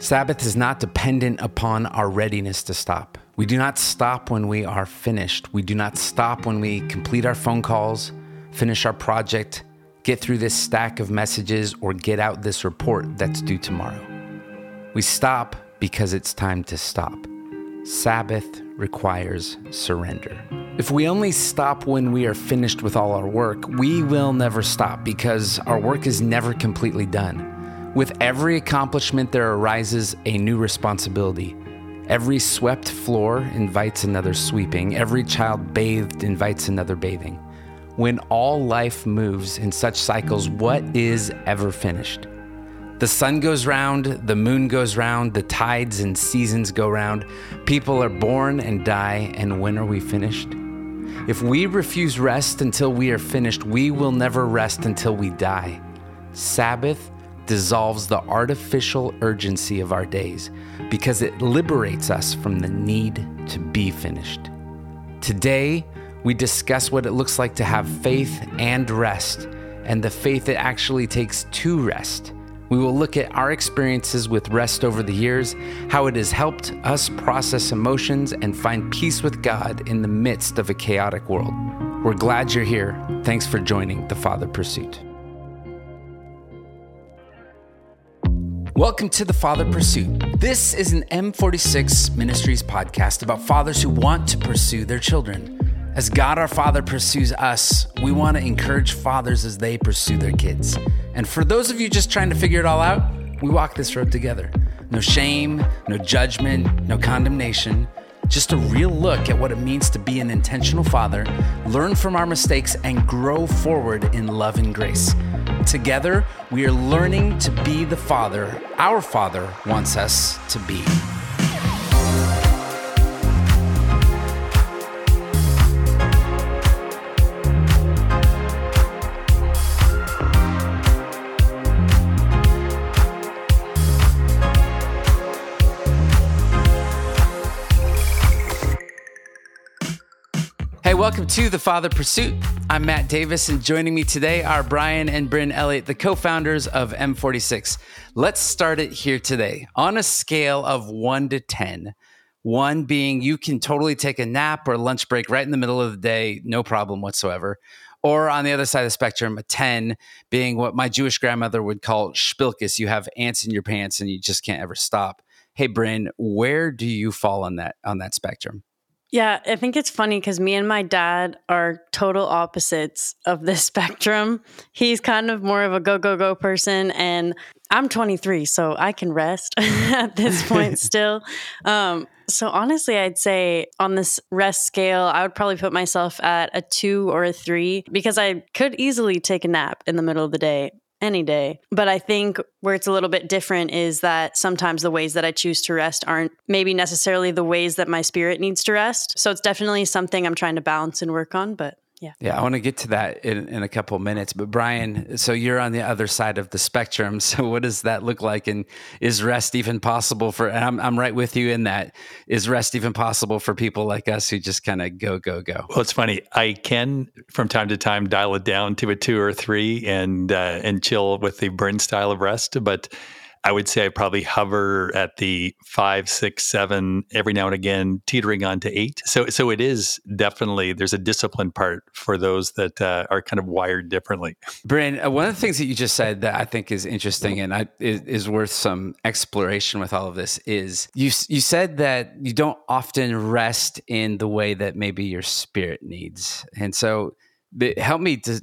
Sabbath is not dependent upon our readiness to stop. We do not stop when we are finished. We do not stop when we complete our phone calls, finish our project, get through this stack of messages, or get out this report that's due tomorrow. We stop because it's time to stop. Sabbath requires surrender. If we only stop when we are finished with all our work, we will never stop because our work is never completely done. With every accomplishment, there arises a new responsibility. Every swept floor invites another sweeping. Every child bathed invites another bathing. When all life moves in such cycles, what is ever finished? The sun goes round, the moon goes round, the tides and seasons go round. People are born and die, and when are we finished? If we refuse rest until we are finished, we will never rest until we die. Sabbath dissolves the artificial urgency of our days because it liberates us from the need to be finished. Today, we discuss what it looks like to have faith and rest, and the faith it actually takes to rest. We will look at our experiences with rest over the years, how it has helped us process emotions and find peace with God in the midst of a chaotic world. We're glad you're here. Thanks for joining The Father Pursuit. Welcome to The Father Pursuit. This is an M46 Ministries podcast about fathers who want to pursue their children. As God our Father pursues us, we want to encourage fathers as they pursue their kids. And for those of you just trying to figure it all out, we walk this road together. No shame, no judgment, no condemnation. Just a real look at what it means to be an intentional father, learn from our mistakes, and grow forward in love and grace. Together, we are learning to be the father our Father wants us to be. Hey, welcome to The Father Pursuit. I'm Matt Davis, and joining me today are Brian and Bryn Elliott, the co-founders of M46. Let's start it here today. On a scale of 1 to 10, 1 being you can totally take a nap or lunch break right in the middle of the day, no problem whatsoever. Or on the other side of the spectrum, a 10 being what my Jewish grandmother would call spilkes. You have ants in your pants and you just can't ever stop. Hey, Bryn, where do you fall on that spectrum? Yeah, I think it's funny because me and my dad are total opposites of this spectrum. He's kind of more of a go, go, go person, and I'm 23, so I can rest at this point still. So honestly, I'd say on this rest scale, I would probably put myself at a 2 or a 3 because I could easily take a nap in the middle of the day. Any day. But I think where it's a little bit different is that sometimes the ways that I choose to rest aren't maybe necessarily the ways that my spirit needs to rest. So it's definitely something I'm trying to balance and work on, but yeah. Yeah, I want to get to that in a couple minutes. But Brian, so you're on the other side of the spectrum. So what does that look like? And is rest even possible for, and I'm right with you in that, is rest even possible for people like us who just kind of go, go, go? Well, it's funny. I can, from time to time, dial it down to a 2 or 3 and chill with the Bryn style of rest. But I would say I probably hover at the 5, 6, 7, every now and again, teetering on to 8. So it is definitely, there's a discipline part for those that are kind of wired differently. Bryn, one of the things that you just said that I think is interesting and is worth some exploration with all of this is you said that you don't often rest in the way that maybe your spirit needs. And so help me to...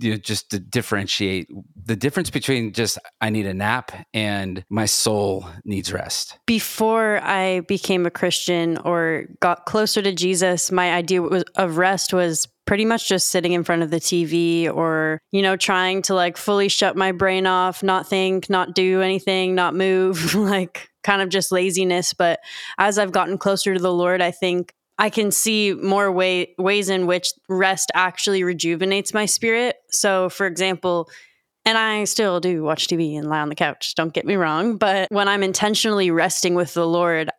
You know, just to differentiate the difference between just I need a nap and my soul needs rest. Before I became a Christian or got closer to Jesus, my idea of rest was pretty much just sitting in front of the TV or, you know, trying to like fully shut my brain off, not think, not do anything, not move, like kind of just laziness. But as I've gotten closer to the Lord, I think I can see more ways in which rest actually rejuvenates my spirit. So, for example, and I still do watch TV and lie on the couch, don't get me wrong, but when I'm intentionally resting with the Lord,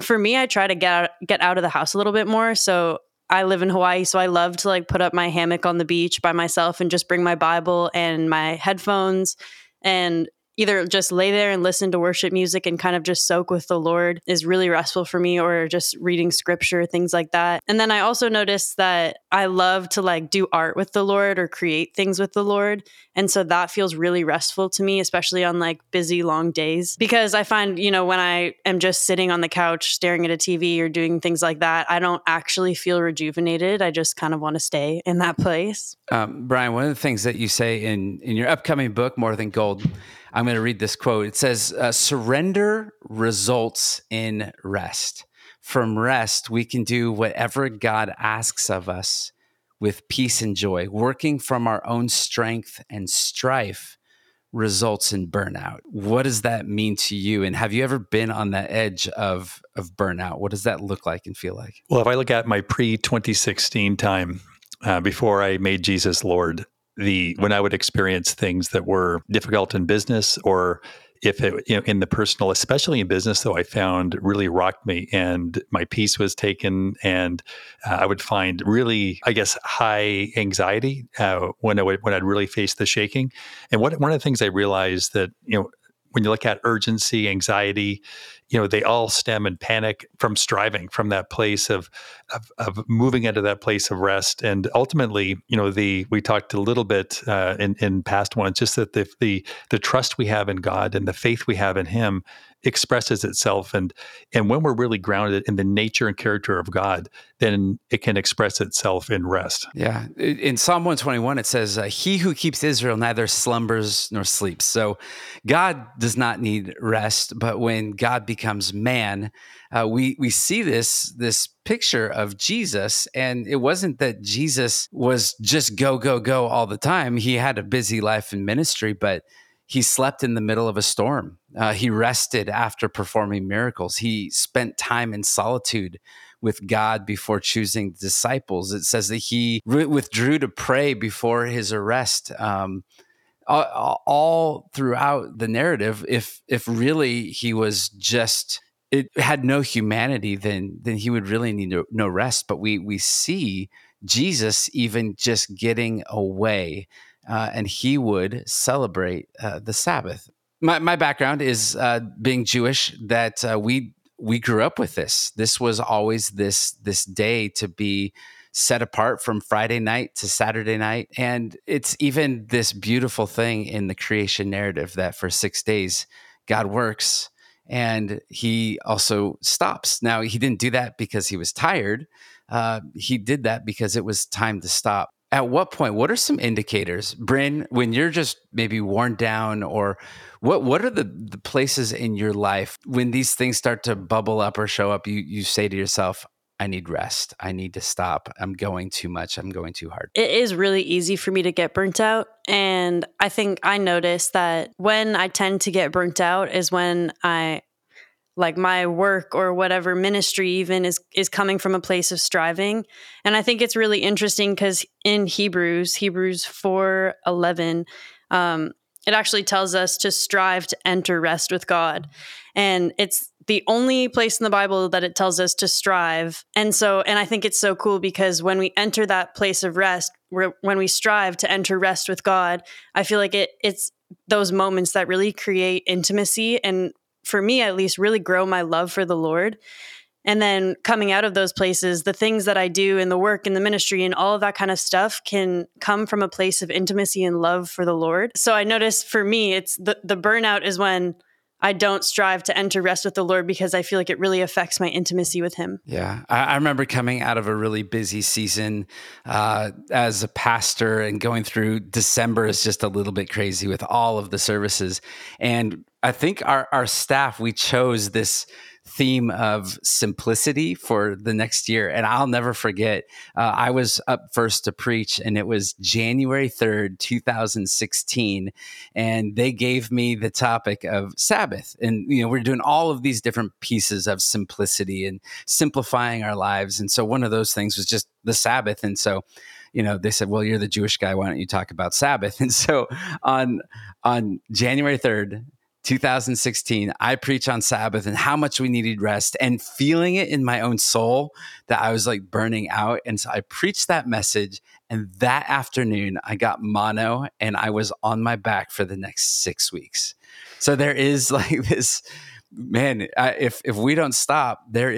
for me, I try to get out of the house a little bit more. So I live in Hawaii, so I love to like put up my hammock on the beach by myself and just bring my Bible and my headphones and either just lay there and listen to worship music and kind of just soak with the Lord is really restful for me, or just reading scripture, things like that. And then I also noticed that I love to like do art with the Lord or create things with the Lord. And so that feels really restful to me, especially on like busy, long days, because I find, you know, when I am just sitting on the couch, staring at a TV or doing things like that, I don't actually feel rejuvenated. I just kind of want to stay in that place. Brian, one of the things that you say in your upcoming book, More Than Gold, I'm going to read this quote. It says, surrender results in rest. From rest, we can do whatever God asks of us with peace and joy. Working from our own strength and strife results in burnout. What does that mean to you? And have you ever been on the edge of burnout? What does that look like and feel like? Well, if I look at my pre-2016 time, before I made Jesus Lord, when I would experience things that were difficult in business, or if it, you know, in the personal, especially in business, though, I found really rocked me, and my peace was taken, and I would find really, I guess, high anxiety when I'd really face the shaking. And one of the things I realized that, you know, when you look at urgency, anxiety, you know, they all stem in panic from striving, from that place of moving into that place of rest. And ultimately, you know, we talked a little bit in past ones, just that the trust we have in God and the faith we have in Him expresses itself. And when we're really grounded in the nature and character of God, then it can express itself in rest. Yeah. In Psalm 121, it says, he who keeps Israel neither slumbers nor sleeps. So God does not need rest, but when God becomes man, we see this picture of Jesus. And it wasn't that Jesus was just go, go, go all the time. He had a busy life in ministry, but He slept in the middle of a storm. He rested after performing miracles. He spent time in solitude with God before choosing disciples. It says that he withdrew to pray before his arrest. All throughout the narrative, if really he was just, it had no humanity, then he would really need no rest. But we see Jesus even just getting away. And he would celebrate the Sabbath. My background is being Jewish, that we grew up with this. This was always this day to be set apart from Friday night to Saturday night. And it's even this beautiful thing in the creation narrative that for 6 days, God works and he also stops. Now, he didn't do that because he was tired. He did that because it was time to stop. At what point, what are some indicators, Bryn, when you're just maybe worn down, or what are the places in your life when these things start to bubble up or show up, you say to yourself, I need rest. I need to stop. I'm going too much. I'm going too hard. It is really easy for me to get burnt out. And I think I noticed that when I tend to get burnt out is when I, like, my work or whatever ministry even is coming from a place of striving. And I think it's really interesting because in Hebrews 4:11, it actually tells us to strive to enter rest with God. And it's the only place in the Bible that it tells us to strive. And I think it's so cool because when we enter that place of rest, when we strive to enter rest with God, I feel like it's those moments that really create intimacy and, for me at least, really grow my love for the Lord. And then coming out of those places, the things that I do and the work and the ministry and all of that kind of stuff can come from a place of intimacy and love for the Lord. So I noticed for me, it's the burnout is when I don't strive to enter rest with the Lord because I feel like it really affects my intimacy with Him. Yeah. I remember coming out of a really busy season as a pastor, and going through December is just a little bit crazy with all of the services. And I think our staff, we chose this theme of simplicity for the next year. And I'll never forget, I was up first to preach, and it was January 3rd, 2016. And they gave me the topic of Sabbath. And, you know, we're doing all of these different pieces of simplicity and simplifying our lives. And so one of those things was just the Sabbath. And so, you know, they said, well, you're the Jewish guy. Why don't you talk about Sabbath? And so on January 3rd, 2016, I preach on Sabbath and how much we needed rest, and feeling it in my own soul that I was like burning out. And so I preached that message. And that afternoon I got mono, and I was on my back for the next 6 weeks. So there is like this, man, if we don't stop, there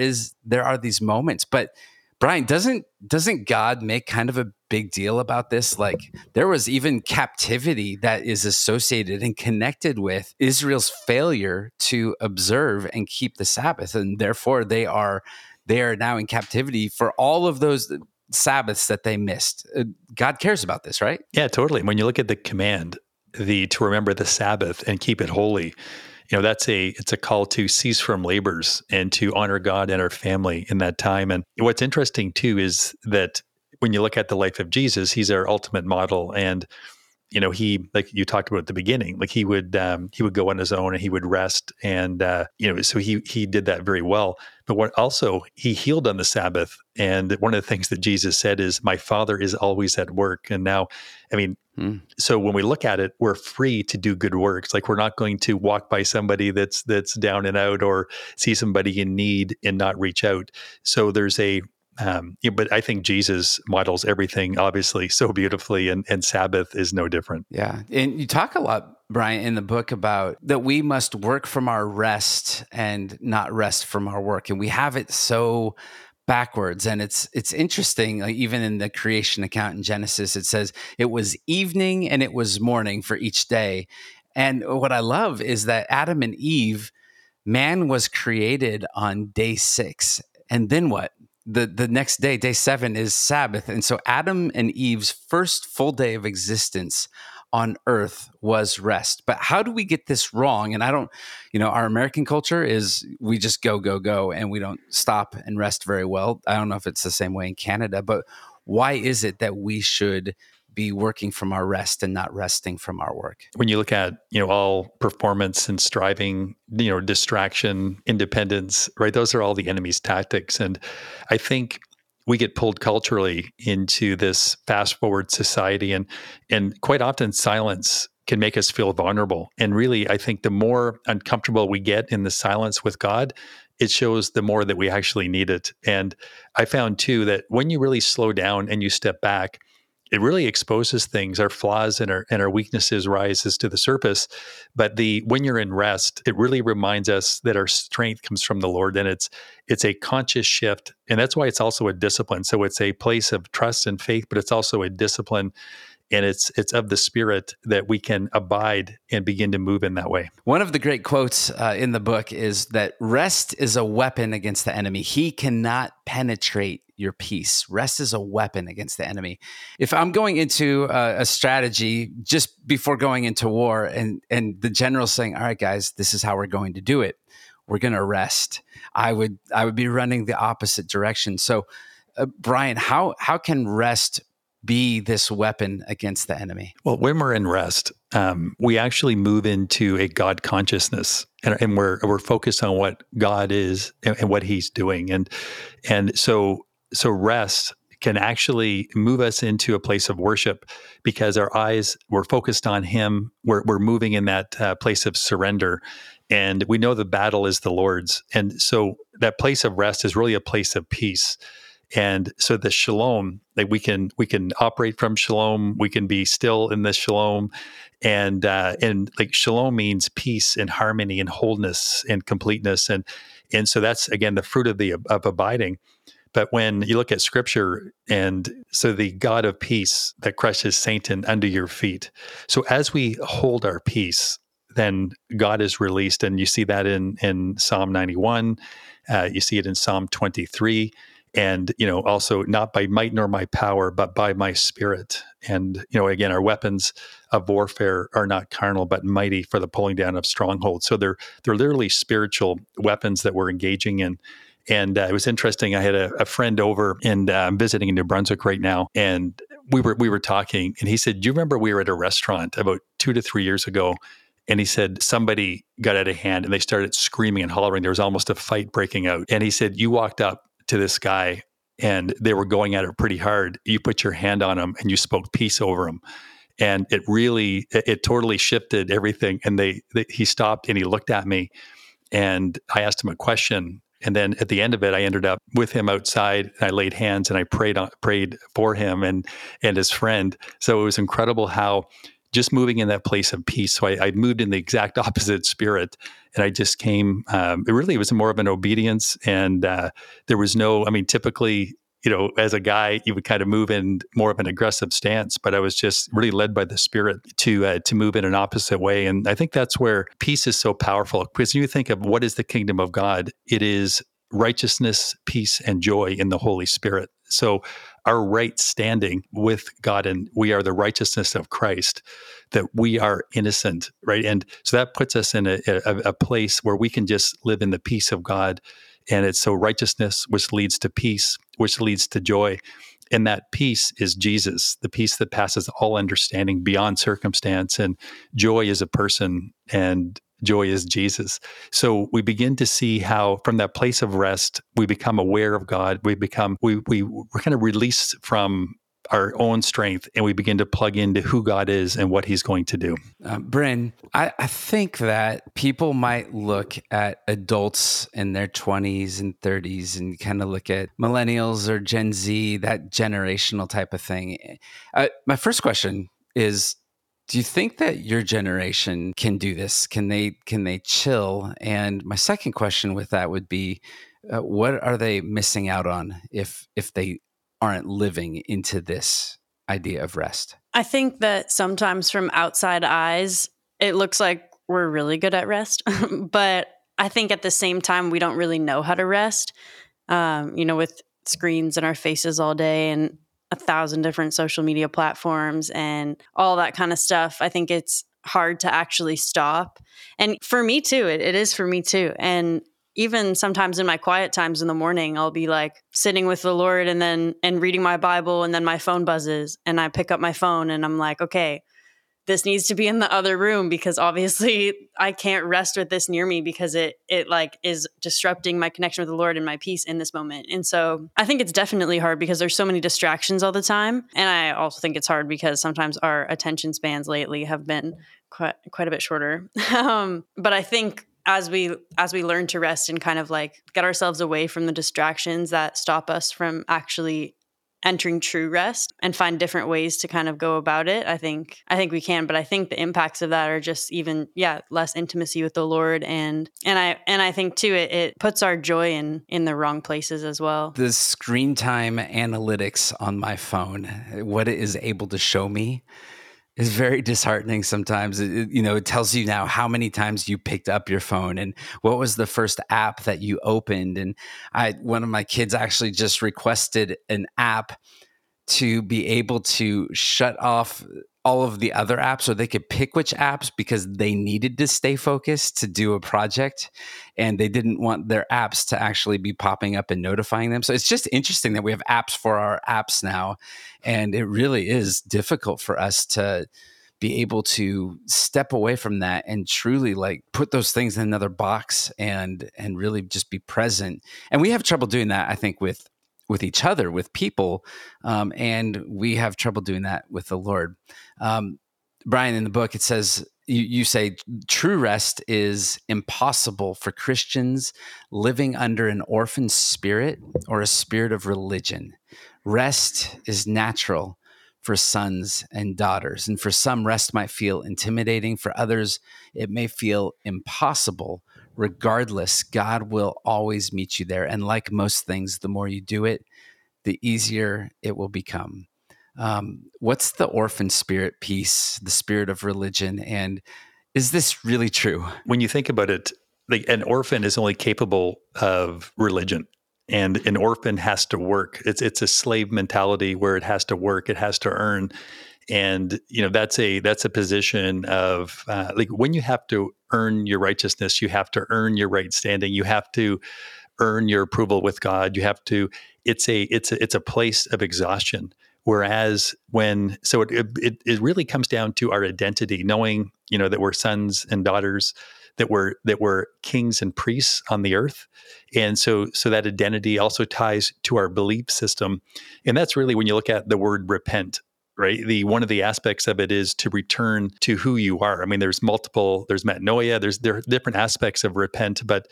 are these moments. But Brian, doesn't God make kind of a big deal about this? Like, there was even captivity that is associated and connected with Israel's failure to observe and keep the Sabbath. And therefore they are now in captivity for all of those Sabbaths that they missed. God cares about this, right? Yeah, totally. When you look at the command, to remember the Sabbath and keep it holy, you know, it's a call to cease from labors and to honor God and our family in that time. And what's interesting too is that when you look at the life of Jesus, he's our ultimate model. And, you know, he, like you talked about at the beginning, like he would go on his own and he would rest. And, you know, so he did that very well. But he healed on the Sabbath. And one of the things that Jesus said is, my Father is always at work. And now, I mean, so when we look at it, we're free to do good works. Like, we're not going to walk by somebody that's down and out, or see somebody in need and not reach out. So there's but I think Jesus models everything, obviously, so beautifully, and Sabbath is no different. Yeah. And you talk a lot, Brian, in the book about that we must work from our rest and not rest from our work. And we have it so backwards. And it's interesting, like even in the creation account in Genesis, it says it was evening and it was morning for each day. And what I love is that Adam and Eve, man was created on day 6. And then what? The next day, day 7, is Sabbath. And so Adam and Eve's first full day of existence on earth was rest. But how do we get this wrong? And our American culture is we just go, go, go, and we don't stop and rest very well. I don't know if it's the same way in Canada, but why is it that we should be working from our rest and not resting from our work? When you look at, you know, all performance and striving, you know, distraction, independence, right? Those are all the enemy's tactics. And I think we get pulled culturally into this fast forward society, and quite often silence can make us feel vulnerable. And really, I think the more uncomfortable we get in the silence with God, it shows the more that we actually need it. And I found too that when you really slow down and you step back, it really exposes things. Our flaws and our weaknesses rises to the surface. But when you're in rest, it really reminds us that our strength comes from the Lord, and it's a conscious shift. And that's why it's also a discipline. So it's a place of trust and faith, but it's also a discipline, and it's of the Spirit that we can abide and begin to move in that way. One of the great quotes in the book is that rest is a weapon against the enemy. He cannot penetrate your peace. Rest is a weapon against the enemy. If I'm going into a strategy just before going into war, and the general's saying, all right, guys, this is how we're going to do it. We're going to rest. I would be running the opposite direction. So, Brian, how can rest be this weapon against the enemy? Well, when we're in rest, we actually move into a God consciousness, and we're focused on what God is and what He's doing, and so rest can actually move us into a place of worship, because our eyes were focused on Him. We're moving in that place of surrender, and we know the battle is the Lord's, and so that place of rest is really a place of peace. And so the shalom, like we can operate from shalom, we can be still in the shalom, and like shalom means peace and harmony and wholeness and completeness, and so that's again the fruit of abiding. But when you look at Scripture, and so the God of peace that crushes Satan under your feet. So as we hold our peace, then God is released, and you see that in Psalm 91, you see it in Psalm 23. And, you know, also not by might nor by power, but by my Spirit. And, you know, again, our weapons of warfare are not carnal, but mighty for the pulling down of strongholds. So they're literally spiritual weapons that we're engaging in. And it was interesting. I had a friend over, and I'm visiting in New Brunswick right now. And we were talking, and he said, do you remember we were at a restaurant about 2 to 3 years ago? And he said, somebody got out of hand and they started screaming and hollering. There was almost a fight breaking out. And he said, you walked up to this guy and they were going at it pretty hard. You put your hand on him and you spoke peace over him. And it really, it totally shifted everything. And he stopped and he looked at me, and I asked him a question. And then at the end of it, I ended up with him outside, and I laid hands and I prayed for him and his friend. So it was incredible how just moving in that place of peace. So I moved in the exact opposite spirit, and I just came, it was more of an obedience, and there was no, typically, as a guy, you would kind of move in more of an aggressive stance, but I was just really led by the Spirit to move in an opposite way. And I think that's where peace is so powerful, because you think of what is the kingdom of God, it is righteousness, peace, and joy in the Holy Spirit. So our right standing with God, and we are the righteousness of Christ, that we are innocent, right? And so that puts us in a place where we can just live in the peace of God. And it's so righteousness, which leads to peace, which leads to joy. And that peace is Jesus, the peace that passes all understanding beyond circumstance. And joy is a person, and joy is Jesus. So we begin to see how from that place of rest, we become aware of God. We're kind of released from our own strength, and we begin to plug into who God is and what he's going to do. Bryn, I think that people might look at adults in their 20s and 30s and kind of look at millennials or Gen Z, that generational type of thing. My first question is, do you think that your generation can do this? Can they chill? And my second question with that would be, what are they missing out on if they aren't living into this idea of rest? I think that sometimes from outside eyes, it looks like we're really good at rest, but I think at the same time, we don't really know how to rest, with screens in our faces all day and 1,000 different social media platforms and all that kind of stuff. I think it's hard to actually stop. And for me too, it is for me too. And even sometimes in my quiet times in the morning, I'll be like sitting with the Lord and reading my Bible, and then my phone buzzes and I pick up my phone and I'm like, okay, this needs to be in the other room, because obviously I can't rest with this near me, because it like is disrupting my connection with the Lord and my peace in this moment. And so I think it's definitely hard because there's so many distractions all the time. And I also think it's hard because sometimes our attention spans lately have been quite a bit shorter. But I think as we learn to rest and kind of like get ourselves away from the distractions that stop us from actually entering true rest and find different ways to kind of go about it, I think we can. But I think the impacts of that are just even, less intimacy with the Lord. And I think too, it puts our joy in the wrong places as well. The screen time analytics on my phone, what it is able to show me, is very disheartening sometimes. It tells you now how many times you picked up your phone and what was the first app that you opened. And one of my kids actually just requested an app to be able to shut off all of the other apps, so they could pick which apps, because they needed to stay focused to do a project, and they didn't want their apps to actually be popping up and notifying them. So it's just interesting that we have apps for our apps now, and it really is difficult for us to be able to step away from that and truly like put those things in another box and really just be present. And we have trouble doing that, I think, with each other, with people, and we have trouble doing that with the Lord. Brian, in the book, it says, you say, true rest is impossible for Christians living under an orphan spirit or a spirit of religion. Rest is natural for sons and daughters. And for some, rest might feel intimidating. For others, it may feel impossible. Regardless, God will always meet you there. And like most things, the more you do it, the easier it will become. What's the orphan spirit piece, the spirit of religion? And is this really true? When you think about it, like an orphan is only capable of religion. And an orphan has to work. It's a slave mentality where it has to work, it has to earn. And, that's a position of when you have to earn your righteousness, you have to earn your right standing, you have to earn your approval with God. You have to, it's a place of exhaustion. Whereas it really comes down to our identity, knowing, that we're sons and daughters, that we're kings and priests on the earth. And so that identity also ties to our belief system. And that's really when you look at the word repent, right? One of the aspects of it is to return to who you are. There's metanoia, there are different aspects of repent, but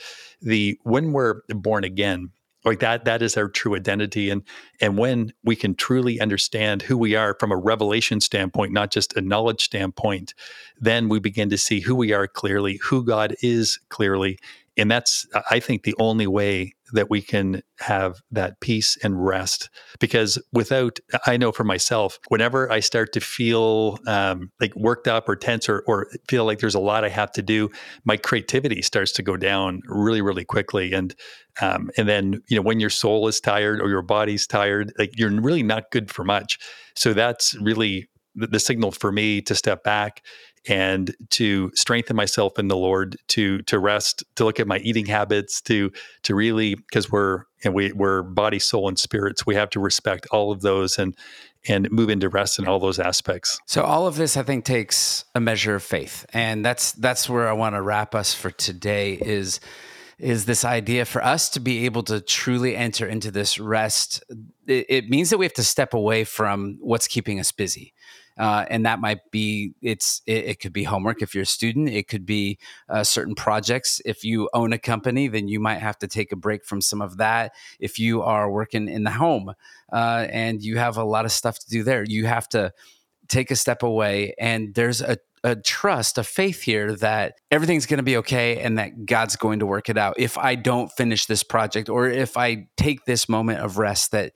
when we're born again, Like that is our true identity. And when we can truly understand who we are from a revelation standpoint, not just a knowledge standpoint, then we begin to see who we are clearly, who God is clearly. And that's, I think, the only way that we can have that peace and rest. Because without, I know for myself, whenever I start to feel like worked up or tense or feel like there's a lot I have to do, my creativity starts to go down really, really quickly. And then, you know, when your soul is tired or your body's tired, like you're really not good for much. So that's really the signal for me to step back and to strengthen myself in the Lord, to rest, to look at my eating habits, to really, because we're body, soul, and spirits. We have to respect all of those and move into rest in all those aspects. So all of this, I think, takes a measure of faith. And that's where I want to wrap us for today is this idea for us to be able to truly enter into this rest. It means that we have to step away from what's keeping us busy. And that might be, it could be homework if you're a student. It could be certain projects. If you own a company, then you might have to take a break from some of that. If you are working in the home and you have a lot of stuff to do there, you have to take a step away. And there's a trust, a faith here that everything's going to be okay and that God's going to work it out. If I don't finish this project or if I take this moment of rest, that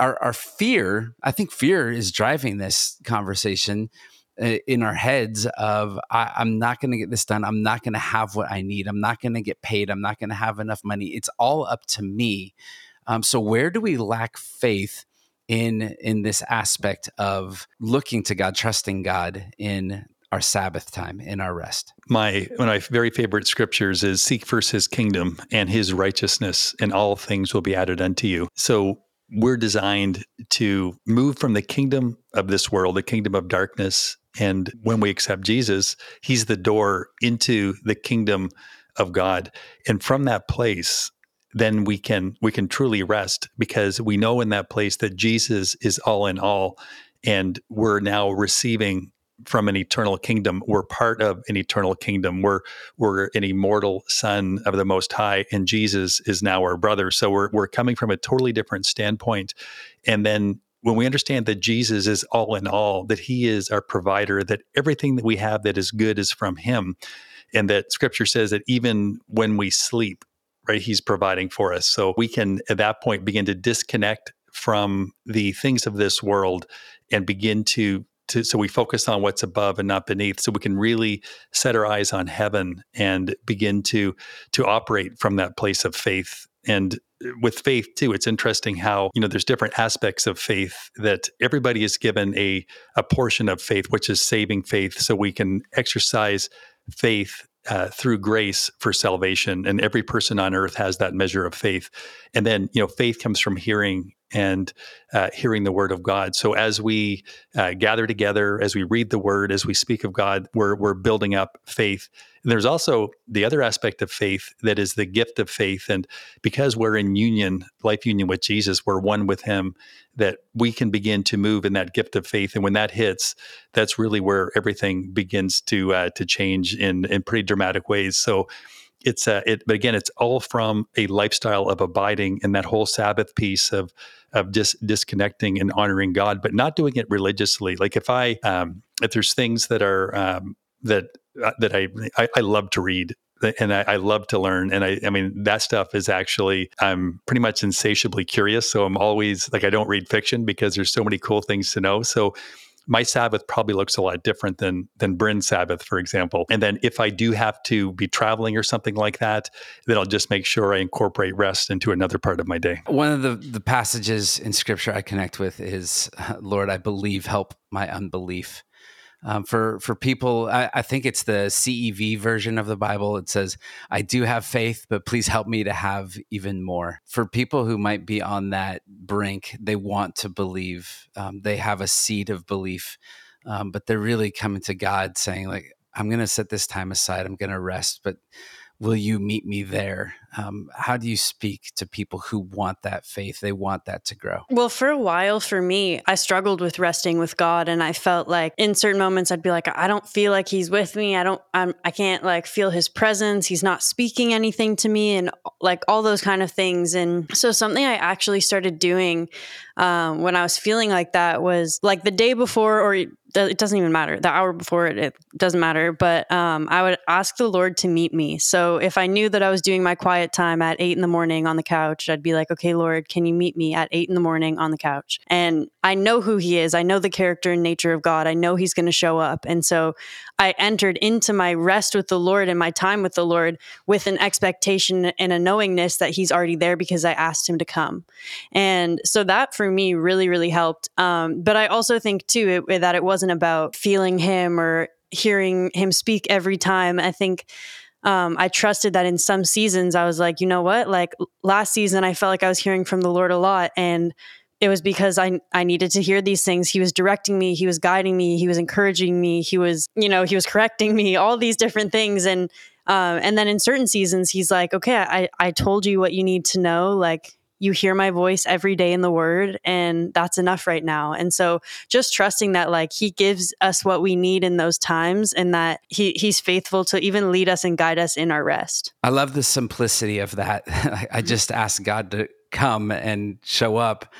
our fear, I think fear is driving this conversation in our heads of, I'm not going to get this done. I'm not going to have what I need. I'm not going to get paid. I'm not going to have enough money. It's all up to me. So where do we lack faith in this aspect of looking to God, trusting God in our Sabbath time, in our rest? One of my very favorite scriptures is, seek first his kingdom and his righteousness, and all things will be added unto you. So we're designed to move from the kingdom of this world, the kingdom of darkness. And when we accept Jesus, he's the door into the kingdom of God. And from that place, then we can truly rest, because we know in that place that Jesus is all in all. And we're now receiving from an eternal kingdom. We're part of an eternal kingdom. We're an immortal son of the Most High, and Jesus is now our brother. So we're coming from a totally different standpoint. And then when we understand that Jesus is all in all, that he is our provider, that everything that we have that is good is from him, and that scripture says that even when we sleep, right, he's providing for us. So we can, at that point, begin to disconnect from the things of this world and begin so we focus on what's above and not beneath, so we can really set our eyes on heaven and begin to operate from that place of faith. And with faith too, it's interesting how, you know, there's different aspects of faith that everybody is given a portion of faith, which is saving faith. So we can exercise faith through grace for salvation. And every person on earth has that measure of faith. And then, you know, faith comes from hearing and hearing the word of God. So as we gather together, as we read the word, as we speak of God, we're building up faith. And there's also the other aspect of faith that is the gift of faith. And because we're in union, life union with Jesus, we're one with him, that we can begin to move in that gift of faith. And when that hits, that's really where everything begins to change in pretty dramatic ways. So but again, it's all from a lifestyle of abiding in that whole Sabbath piece of just disconnecting and honoring God, but not doing it religiously. Like if there's things that are, that I love to read and I love to learn. And I mean, that stuff is actually, I'm pretty much insatiably curious. So I'm always like, I don't read fiction because there's so many cool things to know. So my Sabbath probably looks a lot different than Bryn's Sabbath, for example. And then if I do have to be traveling or something like that, then I'll just make sure I incorporate rest into another part of my day. One of the passages in scripture I connect with is, Lord, I believe, help my unbelief. For people, I think it's the CEV version of the Bible. It says, I do have faith, but please help me to have even more. For people who might be on that brink, they want to believe. They have a seed of belief, but they're really coming to God saying, like, I'm going to set this time aside. I'm going to rest. But will you meet me there? How do you speak to people who want that faith? They want that to grow. Well, for a while for me, I struggled with resting with God. And I felt like in certain moments, I'd be like, I don't feel like he's with me. I can't like feel his presence. He's not speaking anything to me and like all those kind of things. And so something I actually started doing when I was feeling like that was like the day before, or it doesn't even matter. The hour before it doesn't matter. But I would ask the Lord to meet me. So if I knew that I was doing my quiet time at 8 a.m. on the couch, I'd be like, okay, Lord, can you meet me at 8 a.m. on the couch? And I know who he is. I know the character and nature of God. I know he's going to show up. And so I entered into my rest with the Lord and my time with the Lord with an expectation and a knowingness that he's already there because I asked him to come. And so that for me really, really helped. But I also think too, that it wasn't about feeling him or hearing him speak every time. I think I trusted that in some seasons I was like, you know what? Like last season, I felt like I was hearing from the Lord a lot. And it was because I needed to hear these things. He was directing me. He was guiding me. He was encouraging me. He was, he was correcting me, all these different things. And then in certain seasons, he's like, okay, I told you what you need to know. Like, you hear my voice every day in the word, and that's enough right now. And so just trusting that like he gives us what we need in those times and that he's faithful to even lead us and guide us in our rest. I love the simplicity of that. I just asked God to come and show up.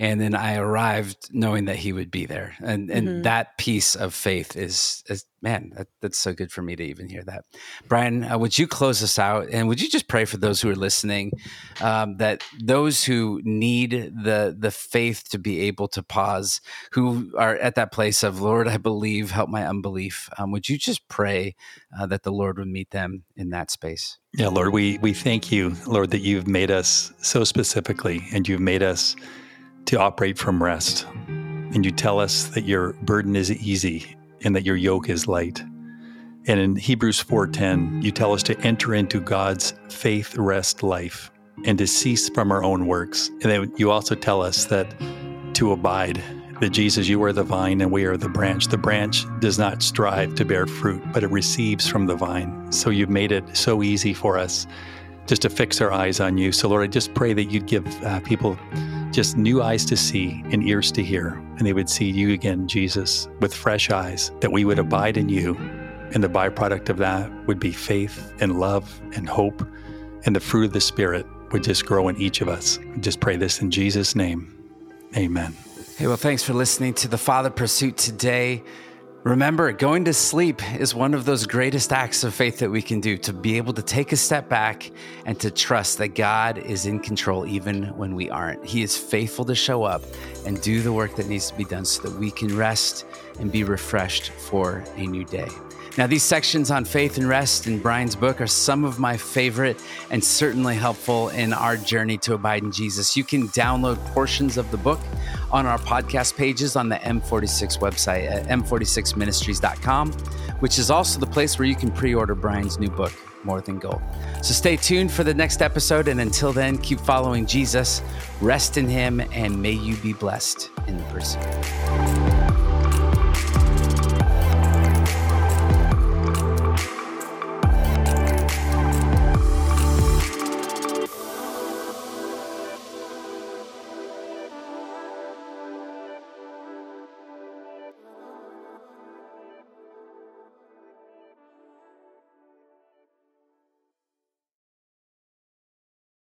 And then I arrived knowing that he would be there. And that piece of faith is man, that's so good for me to even hear that. Brian, would you close us out? And would you just pray for those who are listening, that those who need the faith to be able to pause, who are at that place of, Lord, I believe, help my unbelief. Would you just pray that the Lord would meet them in that space? Yeah, Lord, we thank you, Lord, that you've made us so specifically and you've made us to operate from rest. And you tell us that your burden is easy and that your yoke is light. And in Hebrews 4:10, you tell us to enter into God's faith rest life and to cease from our own works. And then you also tell us that to abide, that Jesus, you are the vine and we are the branch. The branch does not strive to bear fruit, but it receives from the vine. So you've made it so easy for us just to fix our eyes on you. So Lord, I just pray that you'd give people just new eyes to see and ears to hear, and they would see you again, Jesus, with fresh eyes, that we would abide in you. And the byproduct of that would be faith and love and hope, and the fruit of the Spirit would just grow in each of us. We just pray this in Jesus' name. Amen. Hey, well, thanks for listening to The Father Pursuit today. Remember, going to sleep is one of those greatest acts of faith that we can do, to be able to take a step back and to trust that God is in control even when we aren't. He is faithful to show up and do the work that needs to be done so that we can rest and be refreshed for a new day. Now, these sections on faith and rest in Brian's book are some of my favorite and certainly helpful in our journey to abide in Jesus. You can download portions of the book on our podcast pages on the M46 website at m46ministries.com, which is also the place where you can pre-order Brian's new book, More Than Gold. So stay tuned for the next episode. And until then, keep following Jesus, rest in him, and may you be blessed in the pursuit.